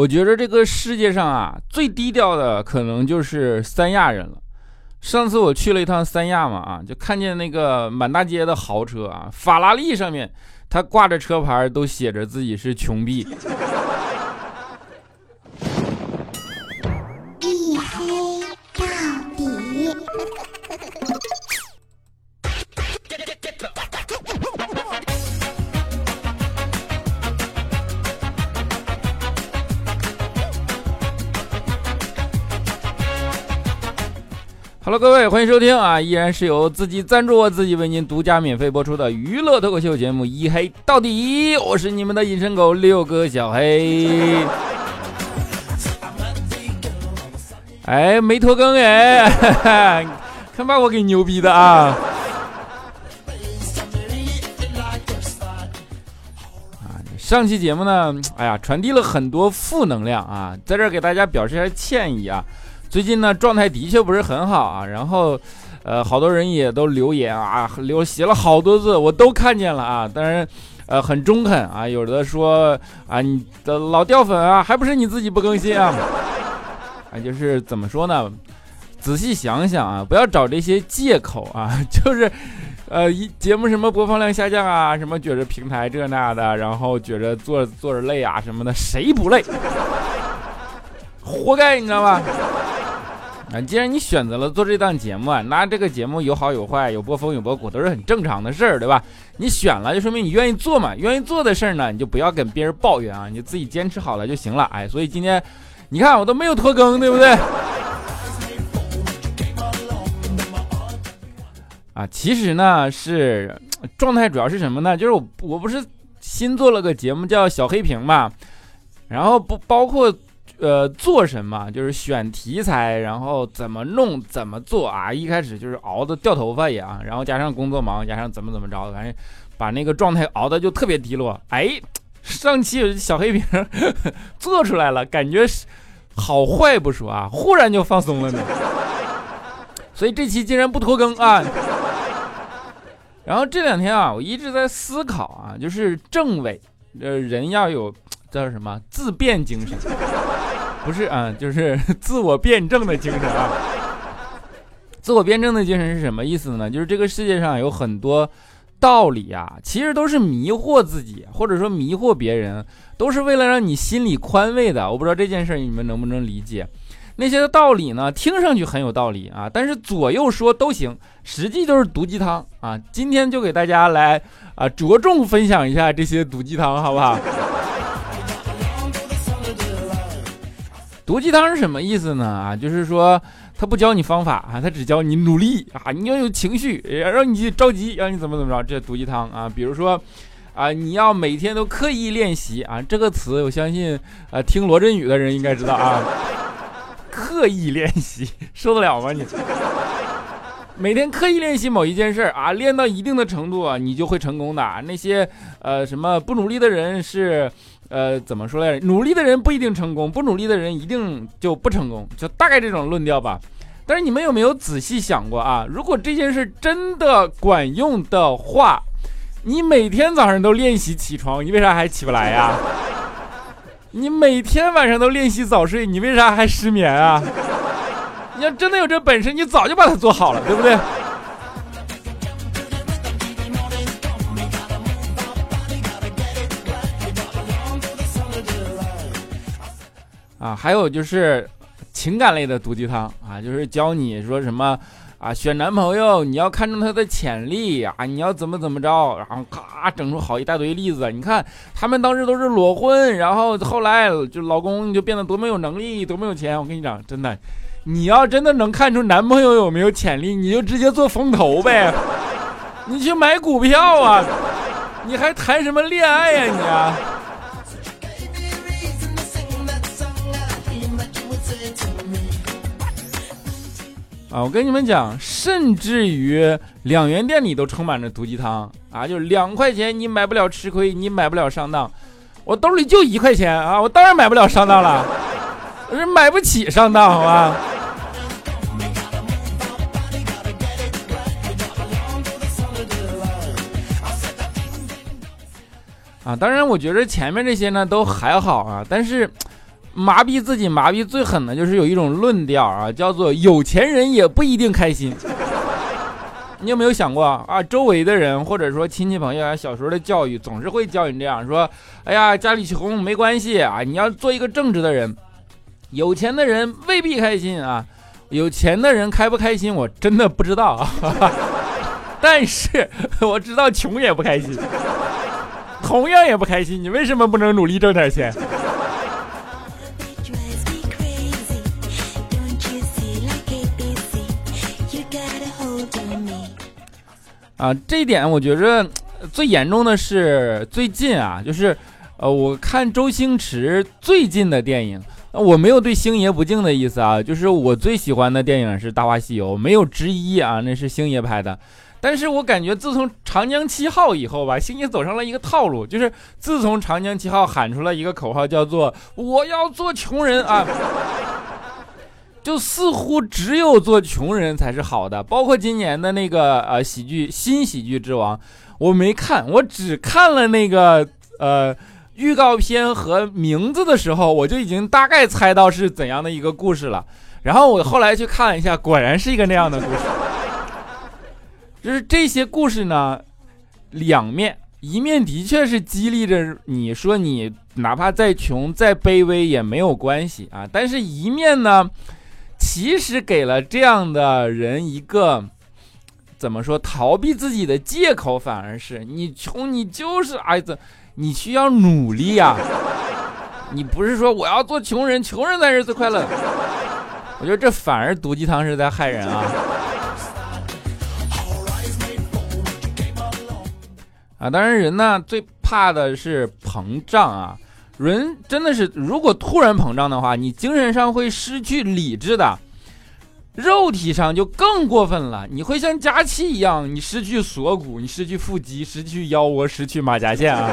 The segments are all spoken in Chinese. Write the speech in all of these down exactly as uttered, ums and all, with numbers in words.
我觉得这个世界上啊，最低调的可能就是三亚人了。上次我去了一趟三亚嘛，啊，就看见那个满大街的豪车啊，法拉利上面他挂着车牌都写着自己是穷逼。一黑到底。Hello， 各位，欢迎收听啊，依然是由自己赞助、自己为您独家免费播出的娱乐脱口秀节目《一黑到底》，我是你们的隐身狗六哥小黑。哎，没拖更哎，哈哈，看把我给牛逼的啊！啊，上期节目呢，哎呀，传递了很多负能量啊，在这儿给大家表示一下歉意啊。最近呢，状态的确不是很好啊，然后，呃，好多人也都留言啊，留写了好多字，我都看见了啊。当然，呃，很中肯啊，有的说啊，你的老掉粉啊，还不是你自己不更新啊？啊，就是怎么说呢？仔细想想啊，不要找这些借口啊，就是，呃，节目什么播放量下降啊，什么觉着平台这那的，然后觉着坐坐着累啊什么的，谁不累？活该，你知道吧？啊，既然你选择了做这档节目啊，那这个节目有好有坏，有波峰有波谷，都是很正常的事儿，对吧？你选了就说明你愿意做嘛，愿意做的事儿呢，你就不要跟别人抱怨啊，你就自己坚持好了就行了。哎，所以今天你看我都没有拖更，对不对？啊，其实呢是状态主要是什么呢？就是我我不是新做了个节目叫小黑屏嘛，然后不包括。呃，做什么就是选题材，然后怎么弄怎么做啊！一开始就是熬的掉头发也啊，然后加上工作忙，加上怎么怎么着，反正把那个状态熬的就特别低落。哎，上期有小黑屏呵呵做出来了，感觉好坏不说啊，忽然就放松了呢。所以这期竟然不拖更啊！然后这两天啊，我一直在思考啊，就是政委，呃，人要有叫什么自辩精神。不是啊，就是自我辩证的精神啊。自我辩证的精神是什么意思呢？就是这个世界上有很多道理啊，其实都是迷惑自己，或者说迷惑别人，都是为了让你心里宽慰的。我不知道这件事你们能不能理解。那些道理呢，听上去很有道理啊，但是左右说都行，实际都是毒鸡汤啊。今天就给大家来啊，着重分享一下这些毒鸡汤，好不好？毒鸡汤是什么意思呢？啊，就是说他不教你方法啊，他只教你努力啊，你要有情绪，让你着急，让你怎么怎么着，这毒鸡汤啊。比如说，啊，你要每天都刻意练习啊，这个词我相信啊，听罗振宇的人应该知道啊。刻意练习受得了吗你？每天刻意练习某一件事啊，练到一定的程度啊，你就会成功的。那些呃什么不努力的人是。呃，怎么说来着？努力的人不一定成功，不努力的人一定就不成功，就大概这种论调吧。但是你们有没有仔细想过啊？如果这件事真的管用的话，你每天早上都练习起床，你为啥还起不来呀？你每天晚上都练习早睡，你为啥还失眠啊？你要真的有这本事，你早就把它做好了，对不对？啊，还有就是情感类的毒鸡汤啊，就是教你说什么啊，选男朋友你要看中他的潜力啊，你要怎么怎么着，然后咔整出好一大堆例子。你看他们当时都是裸婚，然后后来就老公就变得多么有能力，多么有钱。我跟你讲，真的，你要真的能看出男朋友有没有潜力，你就直接做风投呗，你去买股票啊，你还谈什么恋爱呀你啊？啊，我跟你们讲，甚至于两元店里都充满着毒鸡汤啊！就是两块钱你买不了吃亏，你买不了上当。我兜里就一块钱啊，我当然买不了上当了，我是买不起上当，好吧？啊，当然，我觉得前面这些呢都还好啊，但是。麻痹自己麻痹最狠的就是有一种论调啊，叫做有钱人也不一定开心。你有没有想过啊，周围的人或者说亲戚朋友啊，小时候的教育总是会教你这样说，哎呀，家里起哄没关系啊，你要做一个正直的人，有钱的人未必开心啊，有钱的人开不开心我真的不知道啊，但是我知道穷也不开心，同样也不开心，你为什么不能努力挣点钱？啊，这一点我觉着最严重的是最近啊，就是呃，我看周星驰最近的电影，我没有对星爷不敬的意思啊，就是我最喜欢的电影是《大话西游》，没有之一啊，那是星爷拍的。但是我感觉自从《长江七号》以后吧，星爷走上了一个套路，就是自从《长江七号》喊出了一个口号，叫做“我要做穷人”啊。就似乎只有做穷人才是好的，包括今年的那个呃喜剧新喜剧之王，我没看，我只看了那个呃预告片和名字的时候，我就已经大概猜到是怎样的一个故事了。然后我后来去看了一下，果然是一个那样的故事。就是这些故事呢，两面，一面的确是激励着你说你哪怕再穷再卑微也没有关系啊，但是一面呢。其实给了这样的人一个怎么说逃避自己的借口，反而是你穷你就是哎子，你需要努力啊，你不是说我要做穷人，穷人才是最快乐的。我觉得这反而毒鸡汤是在害人啊！啊，当然人呢最怕的是膨胀啊。人真的是如果突然膨胀的话，你精神上会失去理智的，肉体上就更过分了，你会像加气一样，你失去锁骨，你失去腹肌，失去腰窝，失去马甲线啊。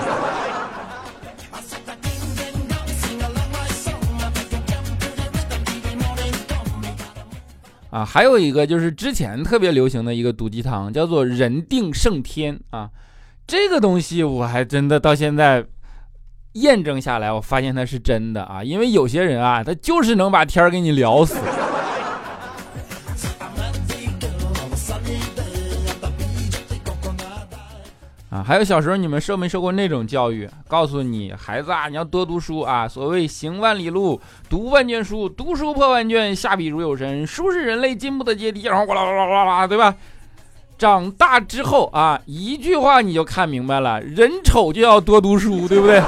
啊，还有一个就是之前特别流行的一个毒鸡汤，叫做人定胜天啊，这个东西我还真的到现在验证下来，我发现它是真的啊，因为有些人啊，他就是能把天儿给你聊死。啊，还有小时候你们受没受过那种教育？告诉你孩子啊，你要多读书啊，所谓行万里路，读万卷书，读书破万卷，下笔如有神，书是人类进步的阶梯，然后哇啦啦啦啦，对吧？长大之后啊，一句话你就看明白了，人丑就要多读书，对不对？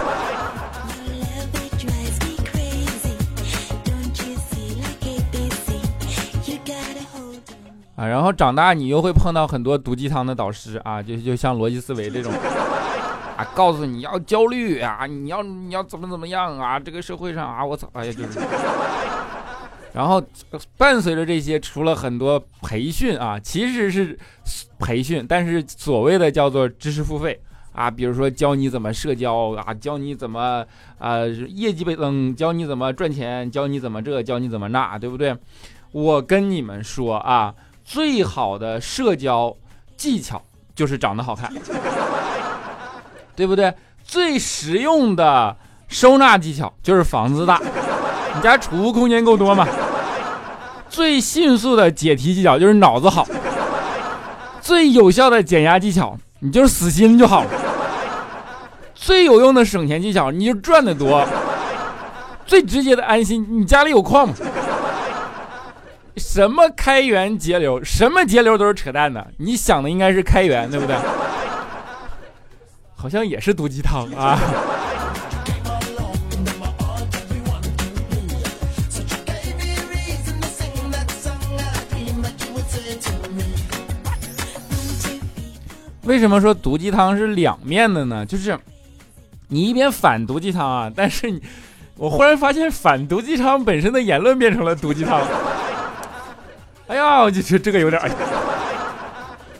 啊，然后长大你又会碰到很多毒鸡汤的导师啊，就就像逻辑思维这种啊，告诉你要焦虑啊，你要你要怎么怎么样啊，这个社会上啊，我操，哎呀，就是。然后伴随着这些，除了很多培训啊，其实是培训，但是所谓的叫做知识付费啊，比如说教你怎么社交啊，教你怎么啊、呃、业绩倍增，教你怎么赚钱，教你怎么这，教你怎么那，对不对？我跟你们说啊。最好的社交技巧就是长得好看，对不对？最实用的收纳技巧就是房子大，你家储物空间够多吗？最迅速的解题技巧就是脑子好，最有效的减压技巧你就是死心就好了，最有用的省钱技巧你就赚得多，最直接的安心你家里有矿吗？什么开源节流，什么节流都是扯淡的，你想的应该是开源，对不对？好像也是毒鸡汤啊。为什么说毒鸡汤是两面的呢？就是你一边反毒鸡汤啊，但是你我忽然发现反毒鸡汤本身的言论变成了毒鸡汤。哎呀，我就觉得这个有点，哎，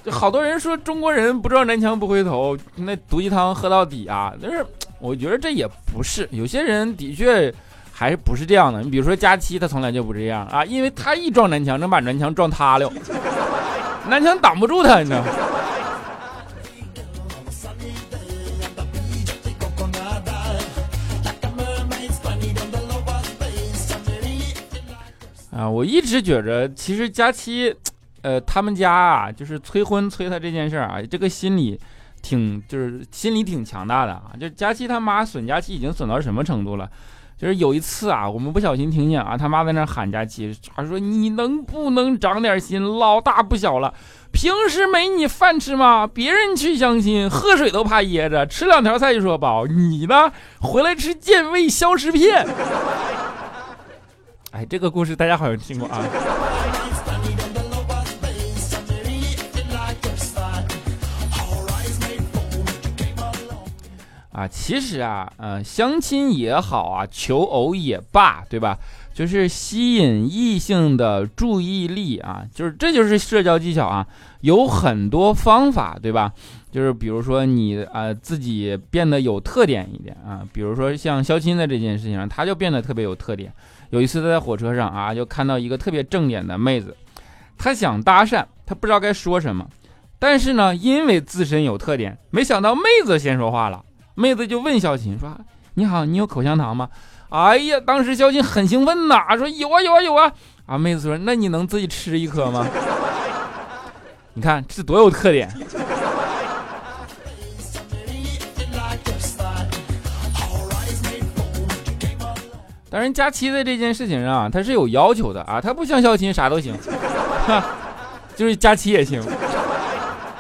就好多人说中国人不撞南墙不回头，那毒鸡汤喝到底啊。但是我觉得这也不是，有些人的确还不是这样的。你比如说佳期，他从来就不这样啊，因为他一撞南墙，能把南墙撞塌了，南墙挡不住他，你知道吗？啊、呃，我一直觉着，其实佳期，呃，他们家啊，就是催婚催他这件事儿啊，这个心理挺，就是心理挺强大的啊。就佳期他妈损佳期已经损到什么程度了？就是有一次啊，我们不小心听见啊，他妈在那喊佳期，他说：“你能不能长点心？老大不小了，平时没你饭吃吗？别人去相亲，喝水都怕噎着，吃两条菜就说饱，你呢，回来吃健胃消食片。”哎，这个故事大家好像听过啊。啊，其实啊，嗯、呃，相亲也好啊，求偶也罢，对吧？就是吸引异性的注意力啊，就是这就是社交技巧啊，有很多方法，对吧？就是比如说你啊、呃、自己变得有特点一点啊，比如说像肖钦的这件事情上，他就变得特别有特点。有一次他在火车上啊，就看到一个特别正点的妹子，他想搭讪，他不知道该说什么，但是呢，因为自身有特点，没想到妹子先说话了。妹子就问肖钦说：“你好，你有口香糖吗？”哎呀，当时肖钦很兴奋呐，说：“有啊，有啊，有啊！”啊，妹子说：“那你能自己吃一颗吗？”你看这多有特点。当然，佳期在这件事情上啊，他是有要求的啊，他不像肖钦啥都行，就是佳期也行。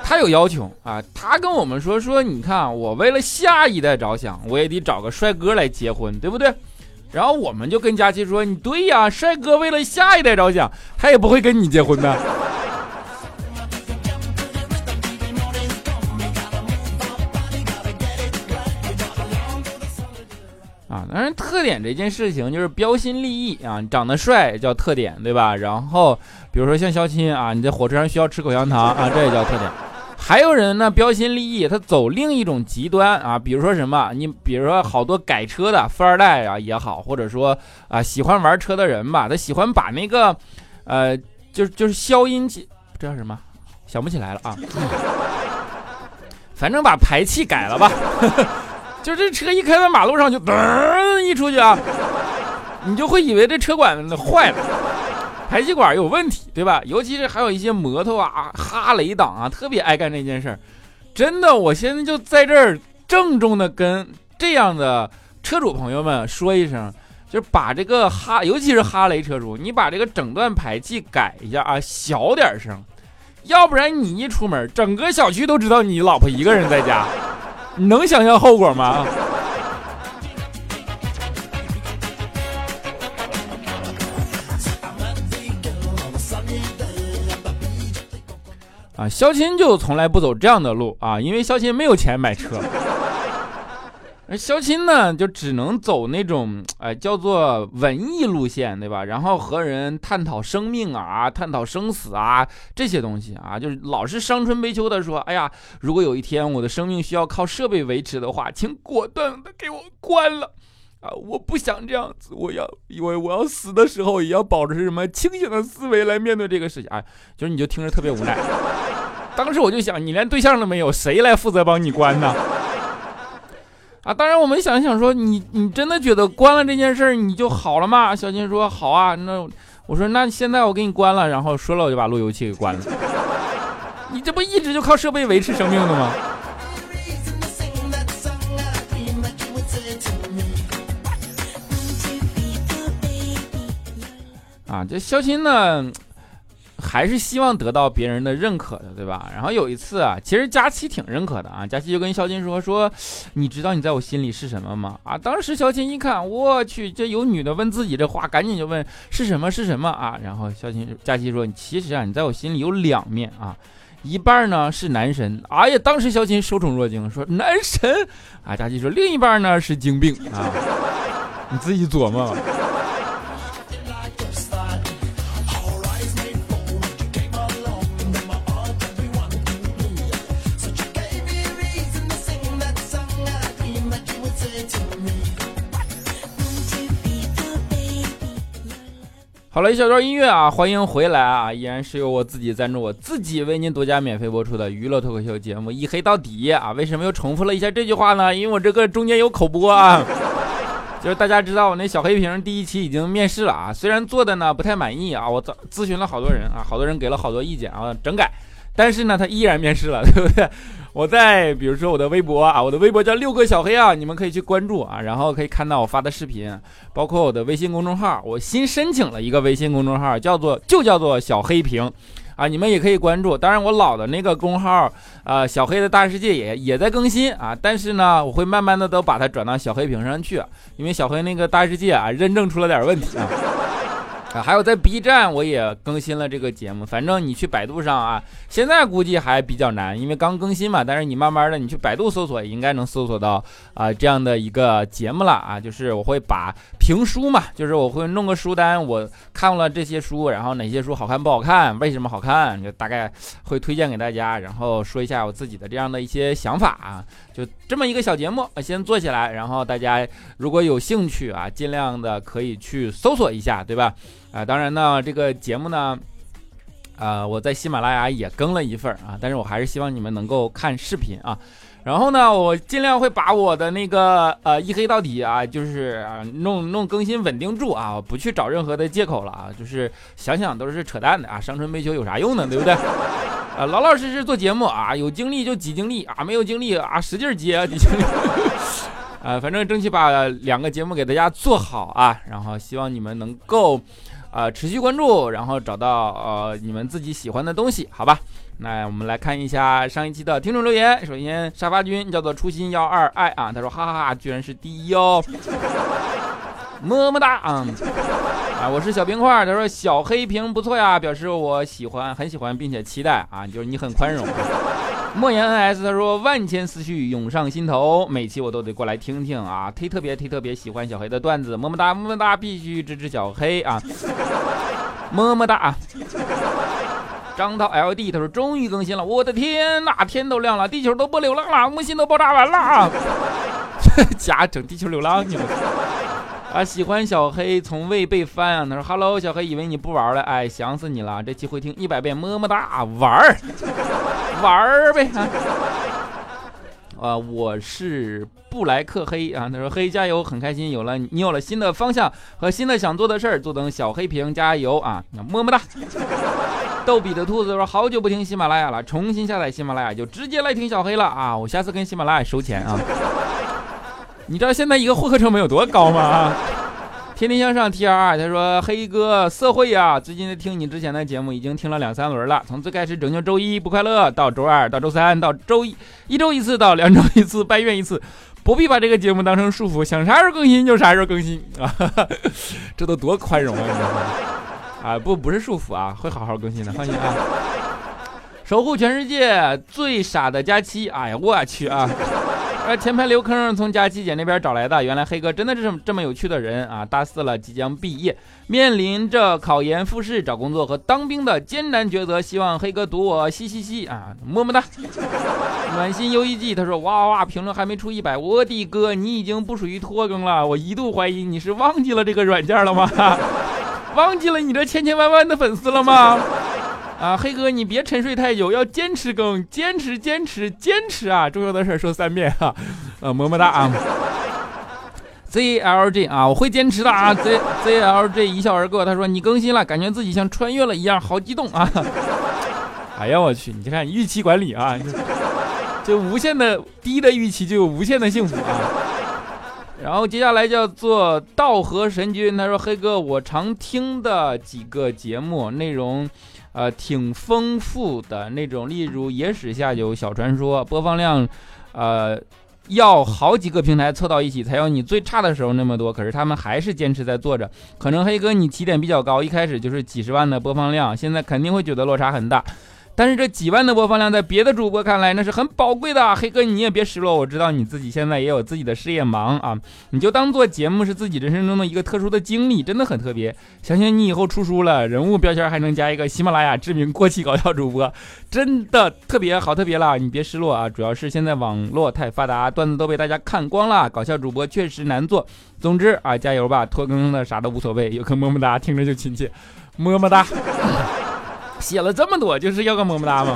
他有要求啊，他跟我们说说，你看我为了下一代着想，我也得找个帅哥来结婚，对不对？然后我们就跟佳期说，你对呀，帅哥为了下一代着想，他也不会跟你结婚的。啊，当然特点这件事情就是标新立异啊，长得帅叫特点，对吧？然后比如说像肖钦啊，你在火车上需要吃口香糖啊，这也叫特点。还有人呢，标新立异，他走另一种极端啊，比如说什么，你比如说好多改车的富二代啊也好，或者说啊喜欢玩车的人吧，他喜欢把那个，呃，就是就是消音器，这叫什么？想不起来了啊，嗯、反正把排气改了吧，呵呵就这车一开到马路上就噔、呃、一出去啊，你就会以为这车管坏了。排气管有问题，对吧？尤其是还有一些摩托啊、哈雷党啊，特别爱干这件事儿。真的，我现在就在这儿郑重的跟这样的车主朋友们说一声，就是把这个哈，尤其是哈雷车主，你把这个整段排气改一下啊，小点声，要不然你一出门，整个小区都知道你老婆一个人在家，你能想象后果吗？啊，肖钦就从来不走这样的路啊，因为肖钦没有钱买车，而肖钦呢，就只能走那种呃叫做文艺路线，对吧？然后和人探讨生命啊，探讨生死啊这些东西啊，就是老是伤春悲秋的说，哎呀，如果有一天我的生命需要靠设备维持的话，请果断的给我关了。啊！我不想这样子，我要，我我要死的时候也要保持什么清醒的思维来面对这个事情啊！就是你就听着特别无奈。当时我就想，你连对象都没有，谁来负责帮你关呢？啊！当然，我们想想说，你你真的觉得关了这件事儿你就好了吗？肖钦说好啊。那我说那现在我给你关了，然后说了我就把路由器给关了。你这不一直就靠设备维持生命的吗？啊，这肖钦呢，还是希望得到别人的认可的，对吧？然后有一次啊，其实佳期挺认可的啊，佳期就跟肖钦说说，你知道你在我心里是什么吗？啊，当时肖钦一看，我去，这有女的问自己这话，赶紧就问是什么是什么啊？然后肖钦佳期说，其实啊，你在我心里有两面啊，一半呢是男神，哎呀，当时肖钦受宠若惊，说男神啊，佳期说另一半呢是精病啊，你自己琢磨。好了，一小段音乐啊，欢迎回来啊！依然是由我自己赞助，我自己为您独家免费播出的娱乐脱口秀节目《一黑到底》啊！为什么又重复了一下这句话呢？因为我这个中间有口播啊。就是大家知道我那小黑瓶第一期已经面试了啊，虽然做的呢不太满意啊，我咨询了好多人啊，好多人给了好多意见啊，整改，但是呢他依然面试了，对不对？我在比如说我的微博啊，我的微博叫六个小黑啊，你们可以去关注啊，然后可以看到我发的视频，包括我的微信公众号，我新申请了一个微信公众号，叫做就叫做小黑屏啊，你们也可以关注。当然我老的那个公号呃小黑的大世界也也在更新啊，但是呢我会慢慢的都把它转到小黑屏上去，因为小黑那个大世界啊认证出了点问题啊。啊，还有在 B 站我也更新了这个节目，反正你去百度上啊，现在估计还比较难，因为刚更新嘛，但是你慢慢的你去百度搜索也应该能搜索到啊、呃、这样的一个节目了啊，就是我会把评书嘛，就是我会弄个书单，我看了这些书，然后哪些书好看不好看，为什么好看，就大概会推荐给大家，然后说一下我自己的这样的一些想法啊，就这么一个小节目先做起来，然后大家如果有兴趣啊，尽量的可以去搜索一下，对吧？啊，当然呢，这个节目呢，啊、呃，我在喜马拉雅也更了一份啊，但是我还是希望你们能够看视频啊。然后呢，我尽量会把我的那个呃一黑到底啊，就是、啊、弄弄更新稳定住啊，我不去找任何的借口了啊，就是想想都是扯淡的啊，伤春悲秋有啥用呢，对不对？啊，老老实实做节目啊，有精力就挤精力啊，没有精力啊，使劲挤啊，挤精力。啊、呃，反正争取把两个节目给大家做好啊，然后希望你们能够。呃，持续关注，然后找到呃你们自己喜欢的东西，好吧？那我们来看一下上一期的听众留言。首先，沙发君叫做初心幺二爱啊，他说哈哈哈，居然是第一哦，么么哒啊！啊，我是小冰块，他说小黑屏不错呀，表示我喜欢，很喜欢，并且期待啊，就是你很宽容。莫言 N S 他说万千思绪涌上心头，每期我都得过来听听啊，忒特别忒特别喜欢小黑的段子，么么哒么么哒，必须支持小黑啊，么么哒啊。张涛 L D 他说终于更新了，我的天哪，天都亮了，地球都不流浪了，木星都爆炸完了，假整地球流浪你们啊！喜欢小黑从未被翻啊，他说 Hello 小黑，以为你不玩了，哎，想死你了，这期会听一百遍，么么哒，玩儿。玩儿呗啊！啊，我是布莱克黑啊，他说黑加油，很开心，有了你有了新的方向和新的想做的事儿，坐等小黑屏加油啊！么么哒。逗比的兔子说好久不听喜马拉雅了，重新下载喜马拉雅就直接来听小黑了啊！我下次跟喜马拉雅收钱啊！你知道现在一个获客成本有多高吗？天天向上 T R 他说黑哥社会啊，最近在听你之前的节目已经听了两三轮了，从最开始拯救周一不快乐，到周二，到周三，到周一一周一次，到两周一次，半月一次，不必把这个节目当成束缚，想啥时候更新就啥时候更新啊，哈哈，这都多宽容啊！啊，不不是束缚啊，会好好更新的，放心啊！守护全世界最傻的佳期，哎呀我去啊！前排留坑从佳琪姐那边找来的，原来黑哥真的是这么有趣的人啊！大四了，即将毕业，面临着考研、复试、找工作和当兵的艰难抉择，希望黑哥读我，嘻嘻嘻啊，么么哒。暖心 U E G 他说哇哇，评论还没出一百，我的哥，你已经不属于拖更了，我一度怀疑你是忘记了这个软件了吗？忘记了你这千千万万的粉丝了吗？啊，黑哥，你别沉睡太久，要坚持更，坚持，坚持，坚持啊！重要的事说三遍啊，呃，么么哒啊 ！Z L G 啊，我会坚持的啊 ！Z Z L G 一笑而过，他说你更新了，感觉自己像穿越了一样，好激动啊！哎呀，我去，你看预期管理啊，就无限的低的预期就有无限的幸福啊！然后接下来叫做道和神君，他说黑哥，我常听的几个节目内容。呃，挺丰富的那种，例如《野史下酒》《小传说》，播放量，呃，要好几个平台凑到一起才有你最差的时候那么多。可是他们还是坚持在做着。可能黑哥你起点比较高，一开始就是几十万的播放量，现在肯定会觉得落差很大。但是这几万的播放量在别的主播看来那是很宝贵的。黑哥你也别失落，我知道你自己现在也有自己的事业忙啊，你就当做节目是自己人生中的一个特殊的经历，真的很特别。想想你以后出书了，人物标签还能加一个喜马拉雅知名过气搞笑主播，真的特别好，特别啦，你别失落啊。主要是现在网络太发达，段子都被大家看光了，搞笑主播确实难做。总之啊，加油吧，拖更的啥都无所谓，有个么么哒听着就亲切，么么哒。写了这么多就是要个么么哒嘛，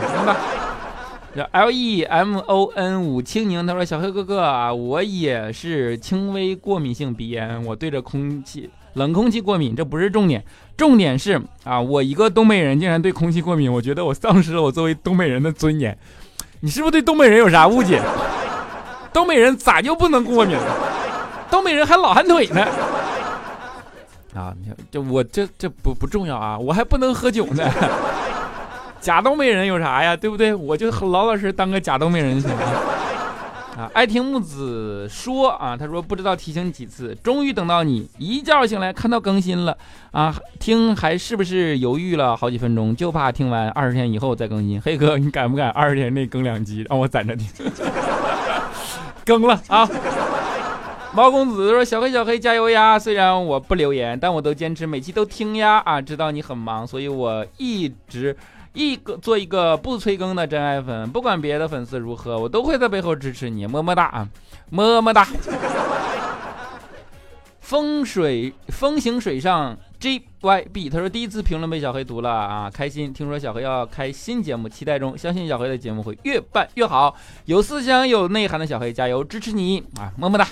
L E M O N 五青柠，他说小黑哥哥啊，我也是轻微过敏性鼻炎，我对着空气冷空气过敏，这不是重点，重点是啊，我一个东北人竟然对空气过敏，我觉得我丧失了我作为东北人的尊严。你是不是对东北人有啥误解？东北人咋就不能过敏了？东北人还老寒腿呢。啊，这我这这不不重要啊，我还不能喝酒呢。假东北人有啥呀，对不对？我就老老实当个假东北人行了啊。爱听木子说啊，他说不知道提醒几次，终于等到你，一觉醒来看到更新了啊，听还是不是犹豫了好几分钟，就怕听完二十天以后再更新。黑哥，你敢不敢二十天内更两集，让我攒着听？更了啊！毛公子说：“小黑小黑加油呀！虽然我不留言，但我都坚持每期都听呀啊！知道你很忙，所以我一直。”一个做一个不催更的真爱粉，不管别的粉丝如何，我都会在背后支持你，么么哒啊，么么哒。风水风行水上 G Y B， 他说第一次评论被小黑读了啊，开心！听说小黑要开新节目，期待中，相信小黑的节目会越办越好，有思想有内涵的小黑加油，支持你啊，么么哒。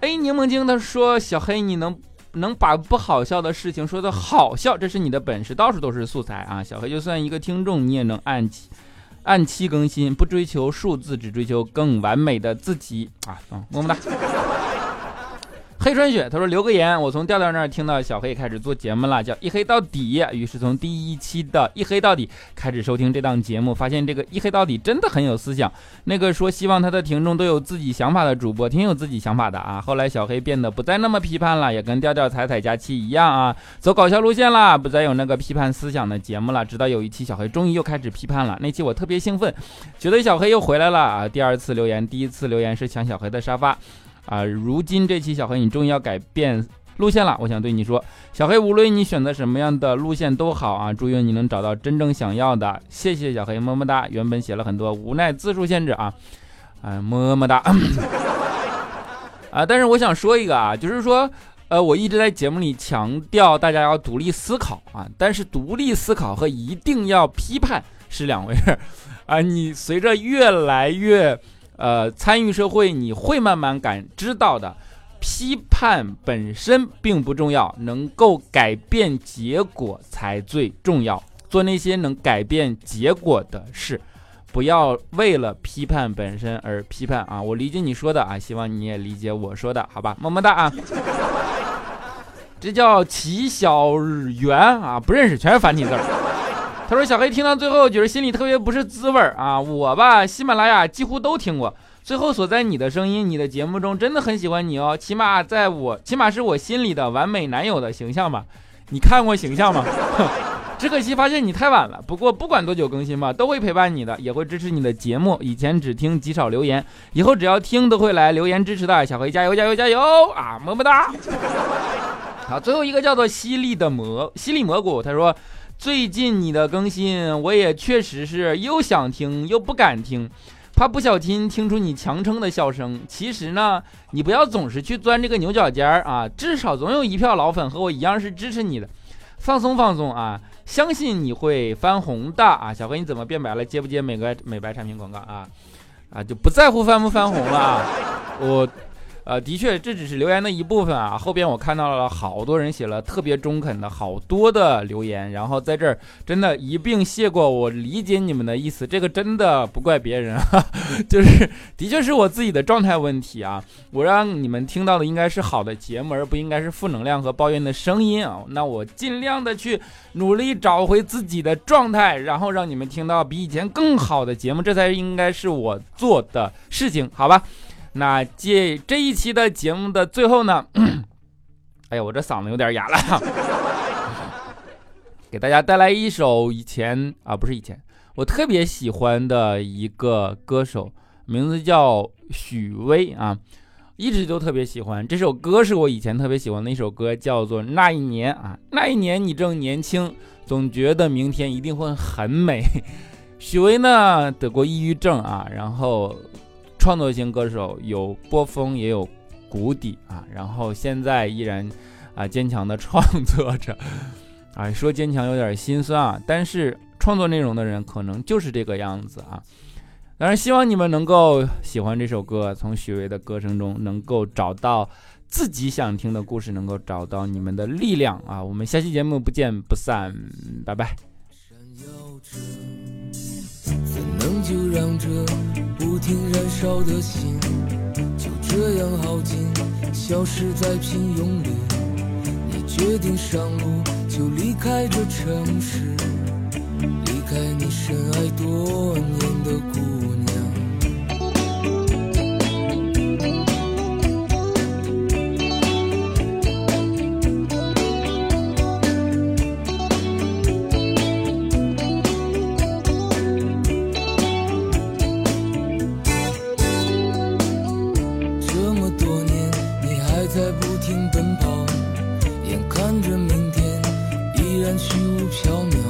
A 柠檬精他说小黑你能。能把不好笑的事情说的好笑，这是你的本事，到处都是素材啊！小黑就算一个听众，你也能按期按期更新，不追求数字，只追求更完美的自己啊！嗯，么么哒。黑川雪他说留个言，我从调调那儿听到小黑开始做节目了，叫一黑到底，于是从第一期的一黑到底开始收听这档节目，发现这个一黑到底真的很有思想。那个说希望他的听众都有自己想法的主播，挺有自己想法的啊。后来小黑变得不再那么批判了，也跟调调彩彩佳期一样啊，走搞笑路线了，不再有那个批判思想的节目了。直到有一期小黑终于又开始批判了，那期我特别兴奋，觉得小黑又回来了啊。第二次留言，第一次留言是抢小黑的沙发。啊！如今这期小黑，你终于要改变路线了。我想对你说，小黑，无论你选择什么样的路线都好啊！祝愿你能找到真正想要的。谢谢小黑，么么哒。原本写了很多，无奈字数限制啊，哎，么么哒。啊，但是我想说一个啊，就是说，呃，我一直在节目里强调大家要独立思考啊，但是独立思考和一定要批判是两回事啊。你随着越来越。呃，参与社会你会慢慢感知到的，批判本身并不重要，能够改变结果才最重要。做那些能改变结果的事，不要为了批判本身而批判啊！我理解你说的啊，希望你也理解我说的，好吧？么么哒啊！这叫齐小圆啊，不认识，全是繁体字儿。他说小黑听到最后觉得心里特别不是滋味啊，我吧喜马拉雅几乎都听过，最后所在你的声音，你的节目中真的很喜欢你哦，起码在我起码是我心里的完美男友的形象吧。你看过形象吗？只可惜发现你太晚了，不过不管多久更新吧，都会陪伴你的，也会支持你的节目，以前只听极少留言，以后只要听都会来留言支持的，小黑加油加油加油啊，么么哒。好，最后一个叫做犀利的蘑犀利蘑菇，他说最近你的更新，我也确实是又想听又不敢听，怕不小心听出你强撑的笑声。其实呢，你不要总是去钻这个牛角尖儿啊，至少总有一票老粉和我一样是支持你的，放松放松啊，相信你会翻红的啊！小黑你怎么变白了？接不接美白美白产品广告啊？啊，就不在乎翻不翻红了啊。我。呃，的确，这只是留言的一部分啊。后边我看到了好多人写了特别中肯的好多的留言，然后在这儿真的一并谢过。我理解你们的意思，这个真的不怪别人啊，就是的确是我自己的状态问题啊。我让你们听到的应该是好的节目，而不应该是负能量和抱怨的声音啊。那我尽量的去努力找回自己的状态，然后让你们听到比以前更好的节目，这才应该是我做的事情，好吧？那这这一期的节目的最后呢，哎呀，我这嗓子有点哑了，给大家带来一首以前啊，不是以前，我特别喜欢的一个歌手，名字叫许巍啊，一直都特别喜欢。这首歌是我以前特别喜欢的一首歌，叫做《那一年》啊，那一年你正年轻，总觉得明天一定会很美。许巍呢得过抑郁症啊，然后。创作型歌手有波峰也有谷底啊，然后现在依然啊坚强的创作着，啊说坚强有点心酸啊，但是创作内容的人可能就是这个样子啊。当然希望你们能够喜欢这首歌，从许巍的歌声中能够找到自己想听的故事，能够找到你们的力量啊！我们下期节目不见不散，拜拜。怎能就让这不停燃烧的心就这样耗尽，消失在平庸里。你决定上路，就离开这城市，离开你深爱多年的姑娘。这么多年，你还在不停奔跑，眼看着明天依然虚无缥缈。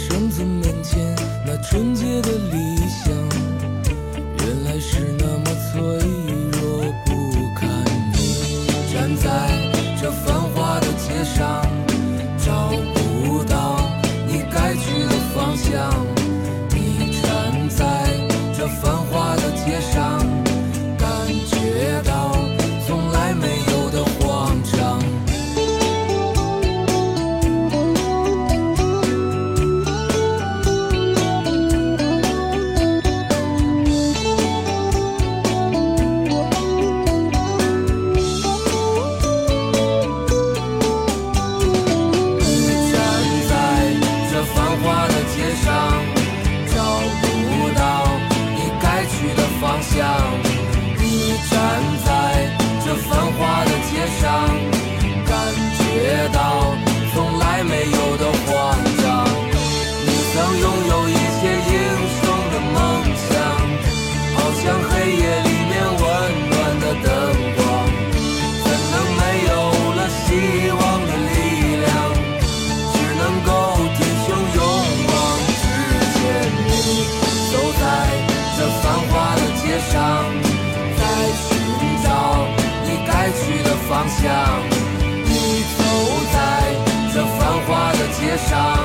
生存面前那纯洁的理想，原来是那么脆弱不堪。站在这繁华的街上，找不到你该去的方向。你站在这繁华的街上，感觉到从来没有的慌张。你站在这繁华的街上，感觉到从来没有的慌张。你曾拥有一些英雄的梦想，好像黑夜里面温暖的灯光。怎能没有了希望的力量，只能够挺胸勇往直前。你走在这繁华的街上，在寻找你该去的方向。你走在这繁华的街上。